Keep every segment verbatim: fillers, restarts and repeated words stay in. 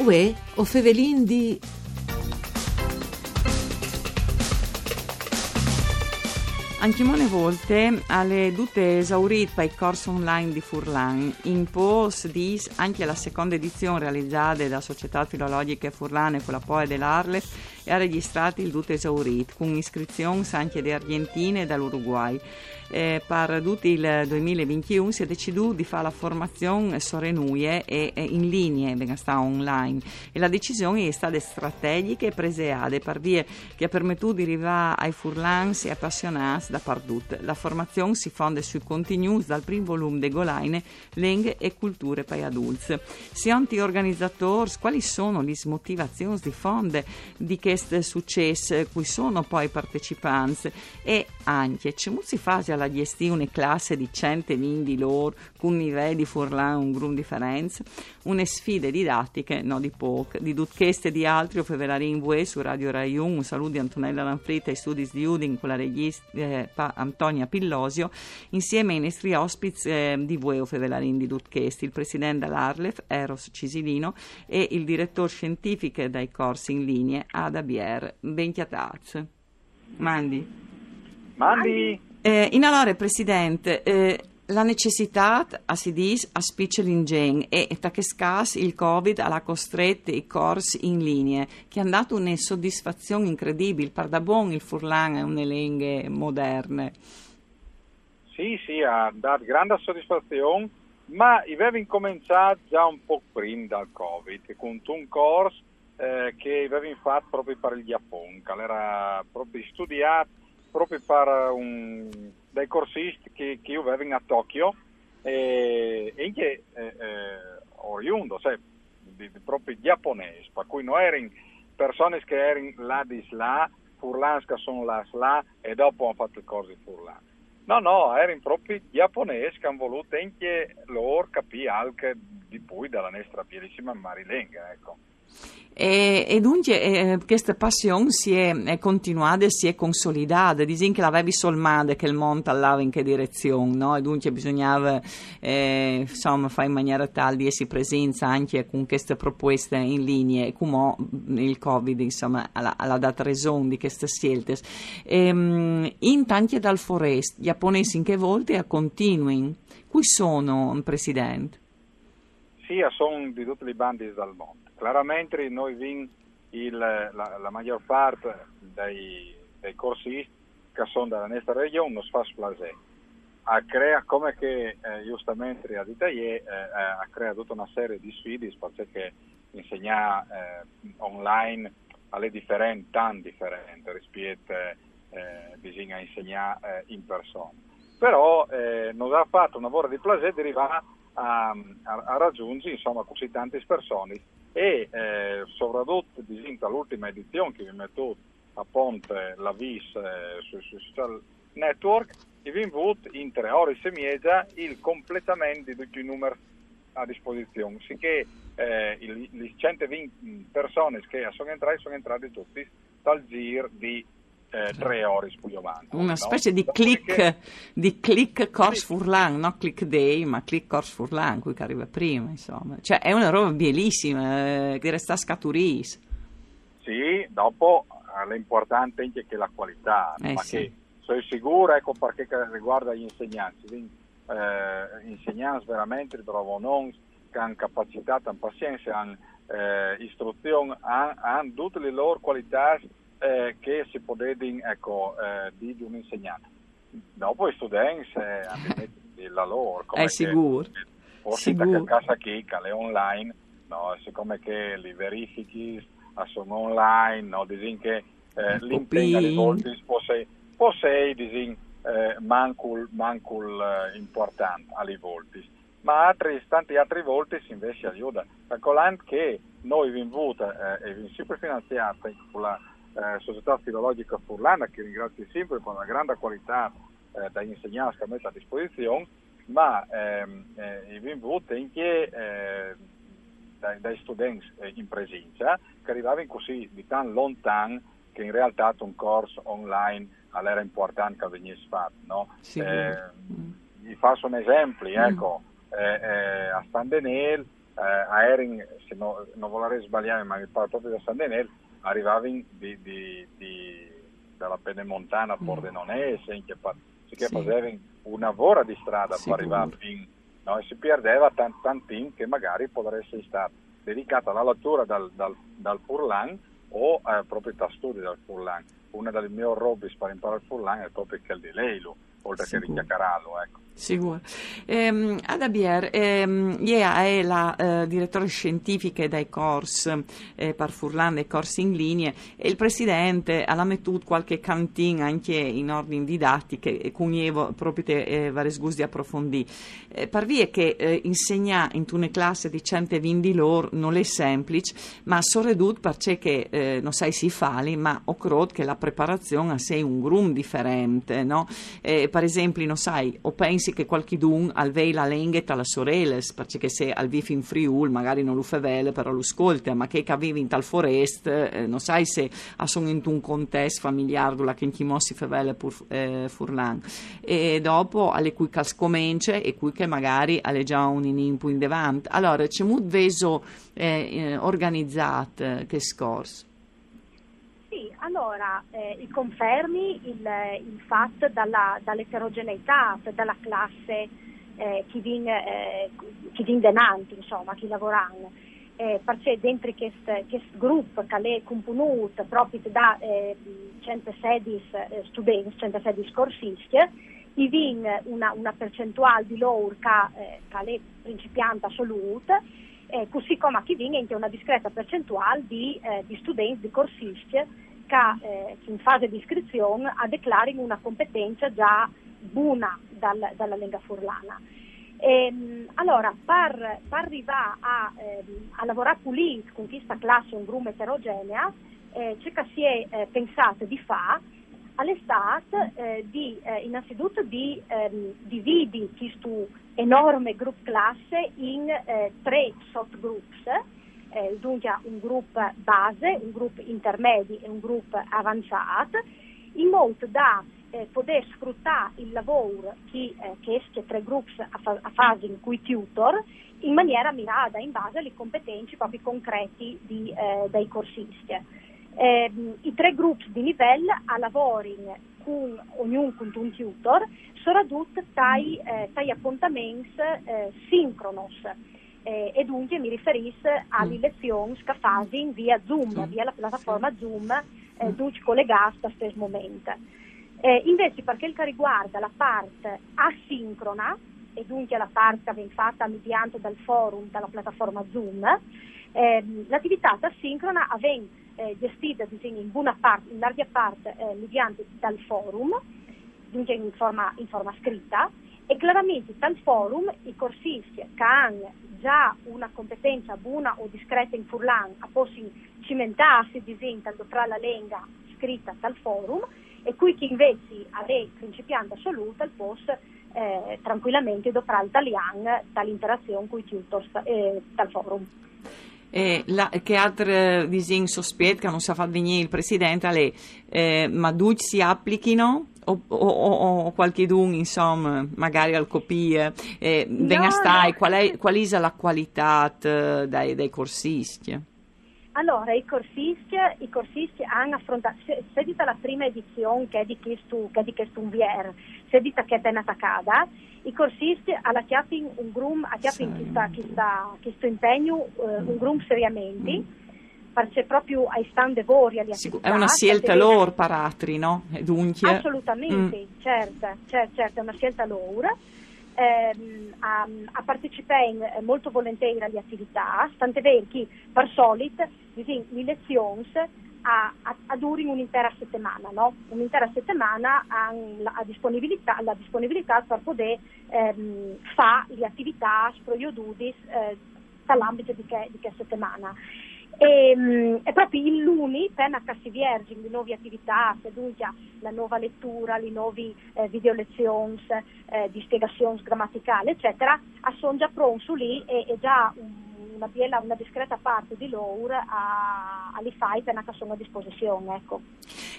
Uè, o fevelin di... Anchimone volte alle dute esaurit per il corso online di Furlan, in pos di anche la seconda edizione realizzata da Società Filologica Furlane con l'appoggio dell'ARLeF e ha registrato il dute esaurit, con iscrizioni anche da Argentina e dall'Uruguay. Eh, per tutti il duemilaventuno si è deciso di fare la formazione sorenuie e, e in linea, ben sta online, e la decisione è stata strategica e preseade per via che ha permesso di arrivare ai furlans e appassionati da pardut. La formazione si fonde sui contenuti dal primo volume di Golaine, Lingue e Culture per adults. Siamo gli organizzatori, quali sono le motivazioni di fonde di questo successo, cui sono poi i partecipanti e anche c'è si fa la gestione una classe di centoventi loro con un livello di Furlan un grum differenza, una sfida didattica no di poco, di tutcheste di altri o fevellarin vue su Radio Rai uno. Un saluto di Antonella Lanfrit ai studi di Udin con la regista eh, pa, Antonia Pillosio insieme ai nostri ospiti eh, di vue o fevellarin di tutcheste, il presidente dell'ARLeF Eros Cisilino e il direttore scientifico dai corsi in linea Adabier Benchiataz. Mandi Mandi Eh, in allora, Presidente, eh, la necessità, a si dice, a spiccia l'ingegno e, e che scassi il Covid alla costretta i corsi in linea, che hanno dato una soddisfazione incredibile, per da buon il Furlan è una lingua moderna. Sì, sì, ha dato grande soddisfazione, ma avevo cominciato già un po' prima dal Covid, con un corso eh, che avevo fatto proprio per il Giappone, che era proprio studiato proprio per un, dei corsisti che, che io avevo a Tokyo e, e anche eh, eh, oriundo, cioè di, di proprio giapponese, per cui non erano persone che erano là di là, furlansca sono là là e dopo hanno fatto il corso di Furlan. No, no, erano proprio giapponesi che hanno voluto anche loro capire anche di poi dalla nostra bellissima marilenga, ecco. E, e dunque eh, questa passione si è, è continuata e si è consolidata. Dicono che l'avevi solmata che il mondo andava in che direzione, no? E dunque bisognava eh, insomma fare in maniera tale di essere presenza anche con queste proposte in linea e come il Covid insomma alla data ragione di queste scelte ehm, in tanti dal forest giapponesi in che volte a continuing qui sono un presidente sì sono di tutti i bandi dal mondo. Chiaramente noi vin il, la, la maggior parte dei, dei corsisti che sono dalla nostra regione non si fa splasè. A crea come che eh, giustamente a dita ieri eh, ha creato tutta una serie di sfide perché insegna eh, online alle differenti, tan differenti rispetto eh, bisogna insegnare eh, in persona. Però eh, non ha fatto un lavoro di plasè deriva a, a, a raggiungere insomma così tante persone. E eh, soprattutto l'ultima edizione che vi metto a ponte la vis eh, sui su social network e vi invito in tre ore e mezza il completamento di tutti i numeri a disposizione sicché eh, le centoventi persone che sono entrate sono entrate tutti dal giro di eh, tre ore spugliovanti una no? specie di click che... di click course sì. Furlan no click day ma click course Furlan qui che arriva prima insomma cioè è una roba bellissima eh, che resta scaturis sì dopo l'importante anche che la qualità eh, ma sì. Che sono sicura ecco perché riguarda gli insegnanti quindi eh, insegnanti veramente trovo non che hanno capacità hanno pazienza hanno eh, istruzione hanno, hanno tutte le loro qualità Eh, che si può dire ecco, eh, di un insegnante. Dopo i studenti eh, la loro come è sicuro forse da casa che è online no? Siccome che li verifichi sono online no? Disin che eh, l'impegno di volte possei disin eh, mancul, mancul eh, importante alle volte ma altri tanti altri volte si invece aiuta calcolando che noi vi invito eh, e vi sempre finanziate con la Eh, Società Filologica Furlane che ringrazio sempre per la grande qualità eh, dagli insegnanti che mette a disposizione ma ehm, eh, vi invito anche eh, dai, dai studenti eh, in presenza che arrivavano così di tan lontano che in realtà un corso online all'era importante che venisse fatto no? Sì. Eh, vi faccio un esempio ecco mm. eh, eh, a San Denel eh, a Erin, se no, non vorrei sbagliare, ma mi pare proprio da San Denel, arrivava di, di, di, dalla Pedemontana a Pordenone, mm. che faceva sì. una ora di strada per arrivare fin, no? E si perdeva tant, tantin che magari potrebbe stare dedicata alla lettura dal, dal, dal Furlan o eh, proprio da studi dal Furlan. Una delle mie hobby per imparare il Furlan è proprio quella di Leilu, oltre Sicur. che richiaccararlo, ecco. Sicuro. Ehm, Adabier, ehm, Iea è la eh, direttore scientifica dei corsi eh, per Furlan, dei corsi in linea, e il presidente ha messo qualche cantina anche in ordine didattiche, con Evo proprio te eh, vari gusti approfondì. Eh, Parvi è che eh, insegna in una classe di centoventi lor non è semplice, ma soprattutto perché che, eh, non sai si fali, ma ho creduto che la preparazione sia un grum differente, no? Eh, per esempio, non sai, o pensi che qualcuno alvei la lingua tra le sorelle, perché se alvi in Friul magari non lo fa vele, però lo ascolta, ma che cavivi in tal forest, eh, non sai se sono in un contesto familiare che chi mossi fa vele pur, eh, Furlan, e dopo alle cui cascomence e cui che magari alle già un input in davanti. Allora c'è molto veso eh, organizzato che scorso. Sì, allora eh, i confermi il, il fatto dalla, dall'eterogeneità, dalla classe eh, chi vin eh, chi vin denanti, insomma, chi lavorano, eh, perché dentro questo gruppo che è componuto proprio da eh, centosedici eh, studenti, centosedici corsisti, i vin una, una percentuale di loro che, eh, che è principiante assoluta, Eh, così come chi viene anche una discreta percentuale di, eh, di studenti, di corsisti che eh, in fase di iscrizione dichiarano una competenza già buona dal, dalla lingua furlana. Ehm, allora, per, per arrivare a, ehm, a lavorare pulito con questa classe un grumo eterogenea, eh, c'è che si è eh, pensato di fare all'estate eh, di eh, innanzitutto di ehm, dividere questo enorme gruppo classe in eh, tre sottogruppi, eh, dunque un gruppo base, un gruppo intermedio e un gruppo avanzato, in modo da eh, poter sfruttare il lavoro che questi eh, tre gruppi a, fa- a fase in cui tutor in maniera mirata in base alle competenze proprio concrete di, eh, dei corsisti. Eh, I tre gruppi di livello a lavorare con ognuno con un tutor sono ridotte dai eh, appuntamenti eh, sincronos eh, e dunque mi riferisco alle lezioni che fanno via Zoom, via la piattaforma Zoom, eh, dunque collegata a questo momento. Eh, invece per quel che riguarda la parte asincrona e dunque la parte che viene fatta mediante dal forum, dalla piattaforma Zoom, eh, l'attività asincrona viene Eh, gestita diciamo, in buona parte, in larga parte eh, mediante dal forum, dunque in forma, in forma scritta, e chiaramente dal forum i corsisti che hanno già una competenza buona o discreta in furlan possono cimentarsi diciamo, tanto tra la lingua scritta dal forum e qui chi invece è principiante assoluta posso eh, tranquillamente dovrà l'italiano dall'interazione con i tutors eh, dal forum. Eh, la, che altro disegno sospetto che non sa far venire il presidente le, eh, ma duci si applichino o, o, o, o qualche dun insomma magari al copie eh, no, venga stai no. qual è qual è la qualità dei, dei corsisti? Allora i corsisti i corsisti hanno affrontato se, se dita la prima edizione che è di questo che è di questo un vier se dita che è appena attaccata. I corsisti hanno chiamato un grum, ha chiamato questo impegno eh, un grum seriamente, perché proprio ai stand de vori agli attività. È una scelta loro, paratri, no? Dunque. Assolutamente, mm. certo, certo, certo, è una scelta loro. Eh, a, a partecipare molto volentieri alle attività, tant'è vero che per solito le lezioni a, a, a duri un'intera settimana, no? Un'intera settimana ha la disponibilità, la disponibilità per poter ehm, fare le attività sproiodudis eh, dall'ambito di che, di che settimana. E, mh, è proprio il luni per una cassi vergine di nuove attività, dunque la nuova lettura, le nuove eh, video lezioni, eh, di spiegazioni grammaticali, eccetera, sono già pronti lì e, e già un una, biela, una discreta parte di loro a, alle faitana che sono a disposizione, ecco.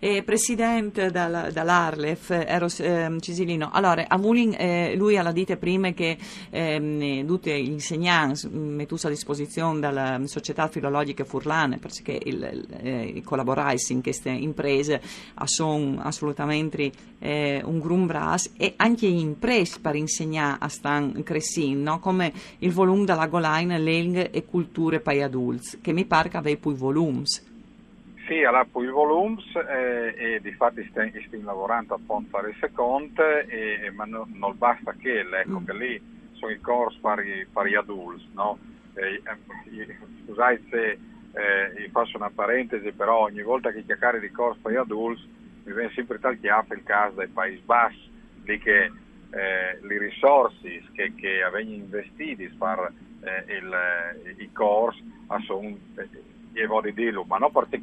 Eh, Presidente dal, dall'ARLeF, Eros eh, Cisilino, allora a Mulin eh, lui alla dite prima che eh, tutti gli insegnanti mettus a disposizione dalla Società Filologica Furlane, perché il, eh, i collaborais in queste imprese sono assolutamente eh, un gran bras, e anche imprese per insegnare a Stan Cressin, no? Come il volume della Golaine, Lengue e Culture per gli adulti, che mi pare che aveva più volumi. Sì, allora poi i volumi eh, e di fatto stiamo lavorando appunto per il secondo, eh, ma no, non basta che, ecco, mm. che lì sono i corsi per gli adulti, no? Eh, eh, scusate se eh, faccio una parentesi, però ogni volta che chiacchiare di corsi per gli adulti mi viene sempre tal chiappe il caso dei Paesi Bassi, lì che eh, le risorse che, che avvengono investite per eh, i corsi sono... Eh, e voglio dirlo, ma non perché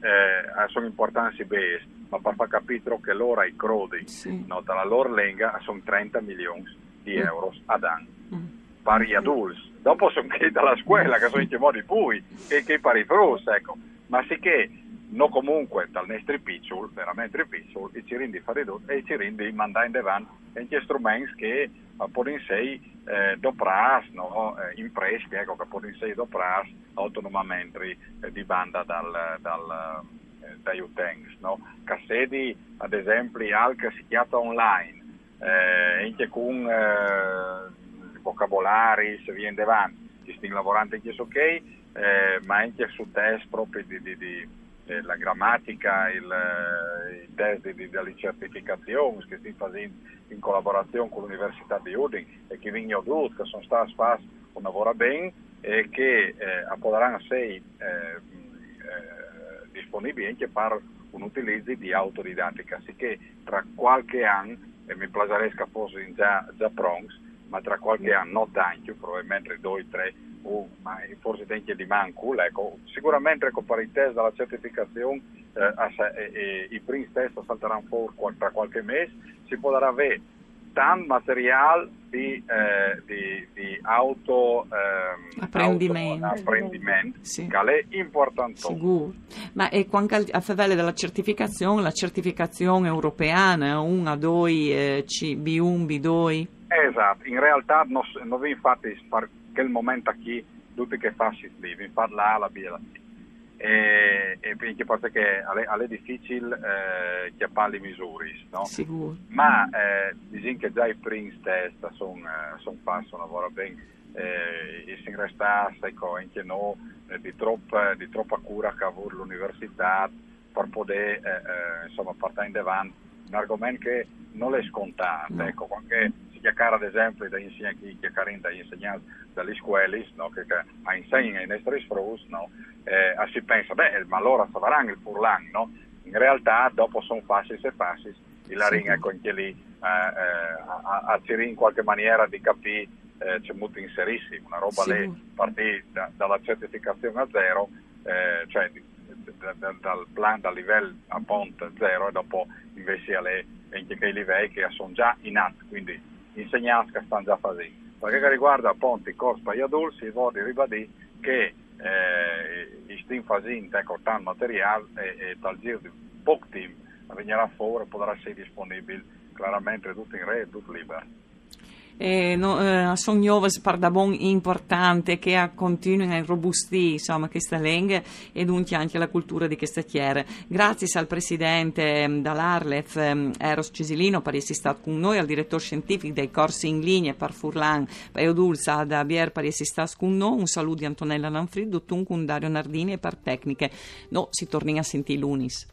eh, sono importanti base, ma per far capire che loro i crodi, sì. no, dalla loro lingua sono trenta milioni di euro mm. ad anno, mm. per gli adulti. Dopo sono che dalla scuola, che sono in che modi pui, che, che per i frus, ecco. Ma sicché, no comunque, dal nostro piccolo, veramente piccolo, i cirindi fare tutto, e i cirindi mandare in devant anche strumenti che possono essere eh, dopras, no? eh, imprese, ecco, che possono essere dopras autonomamente eh, di banda dal, dal, eh, dai utenti, no? Cassedi, ad esempio, altre si chiama online, eh, anche con eh, vocabolari, se viene davanti, ci stiamo lavorando anche su ok, eh, ma anche su test proprio di... di, di la grammatica, il, il test di, di, delle certificazioni che si fa in, in collaborazione con l'Università di Udine e che Vigno Dut, che sono stati fatti un lavoro bene e che eh, appoderanno sei eh, eh, disponibili anche per un utilizzo di autodidattica, sicché tra qualche anno, e mi piacerebbe che fosse già, già pronto, ma tra qualche anno, non tanto, probabilmente due o tre, Uh, ma forse anche di manco, ecco. Sicuramente ecco, per i test della certificazione eh, eh, i primi test salteranno fuori tra qualche mese, si potrà avere tanto materiale di, eh, di, di auto ehm, apprendimento, auto, apprendimento sì. che è importante. Sicuro. Ma e quando a favore della certificazione, la certificazione europea, uno a due, B uno, B due? Esatto, in realtà non no vi infatti far il momento che tutti che faccio devi fare la A, la B e la C, e, e quindi perché è difficile eh, chiappare le misure, no? Sicuro. Ma eh, diciamo che già i primi test sono son fatti, sono lavorati bene, eh, e si resta ecco, anche no, di, troppa, di troppa cura che ha avuto l'università per poter eh, eh, insomma portare in avanti un argomento che non è scontato, no. Ecco, anche chiacchiare ad esempio da insegnanti, chiacchiare da insegnanti dalle scuole, no? che, che a insegnano ai nostri frus, no? eh, si pensa, beh, ma allora saranno il furlan, no? In realtà dopo sono facili e facili, e la sì. ringa è anche lì, eh, eh, a, a Cirin in qualche maniera di capire, eh, c'è molto inserissimo, una roba sì. lì partì da, dalla certificazione a zero, eh, cioè da, da, dal plan, dal livello a ponte zero, e dopo invece alle, anche quei livelli che sono già in atto, quindi insegnanti che stanno già facendo. Perché riguarda appunto i corsi per gli adulti, si vuole ribadire che eh, i stiamo facendo ecco, tanto materiale e, e dal giro di poco tempo venirà fuori e potrà essere disponibile chiaramente tutto in rete, tutto libero. Eh, no, eh, sono nuove pardabon importante che continuano a robustire insomma questa lingua e dunque anche la cultura di questa chiere. Grazie al presidente dall'ARLeF eh, Eros Cisilino per essere stato con noi, al direttore scientifico dei corsi in linea per Furlan per Odulza ad Adabier per essere stato con noi, un saluto di Antonella Lanfrit, dottun con Dario Nardini e per tecniche. No, si torna a sentire lunis.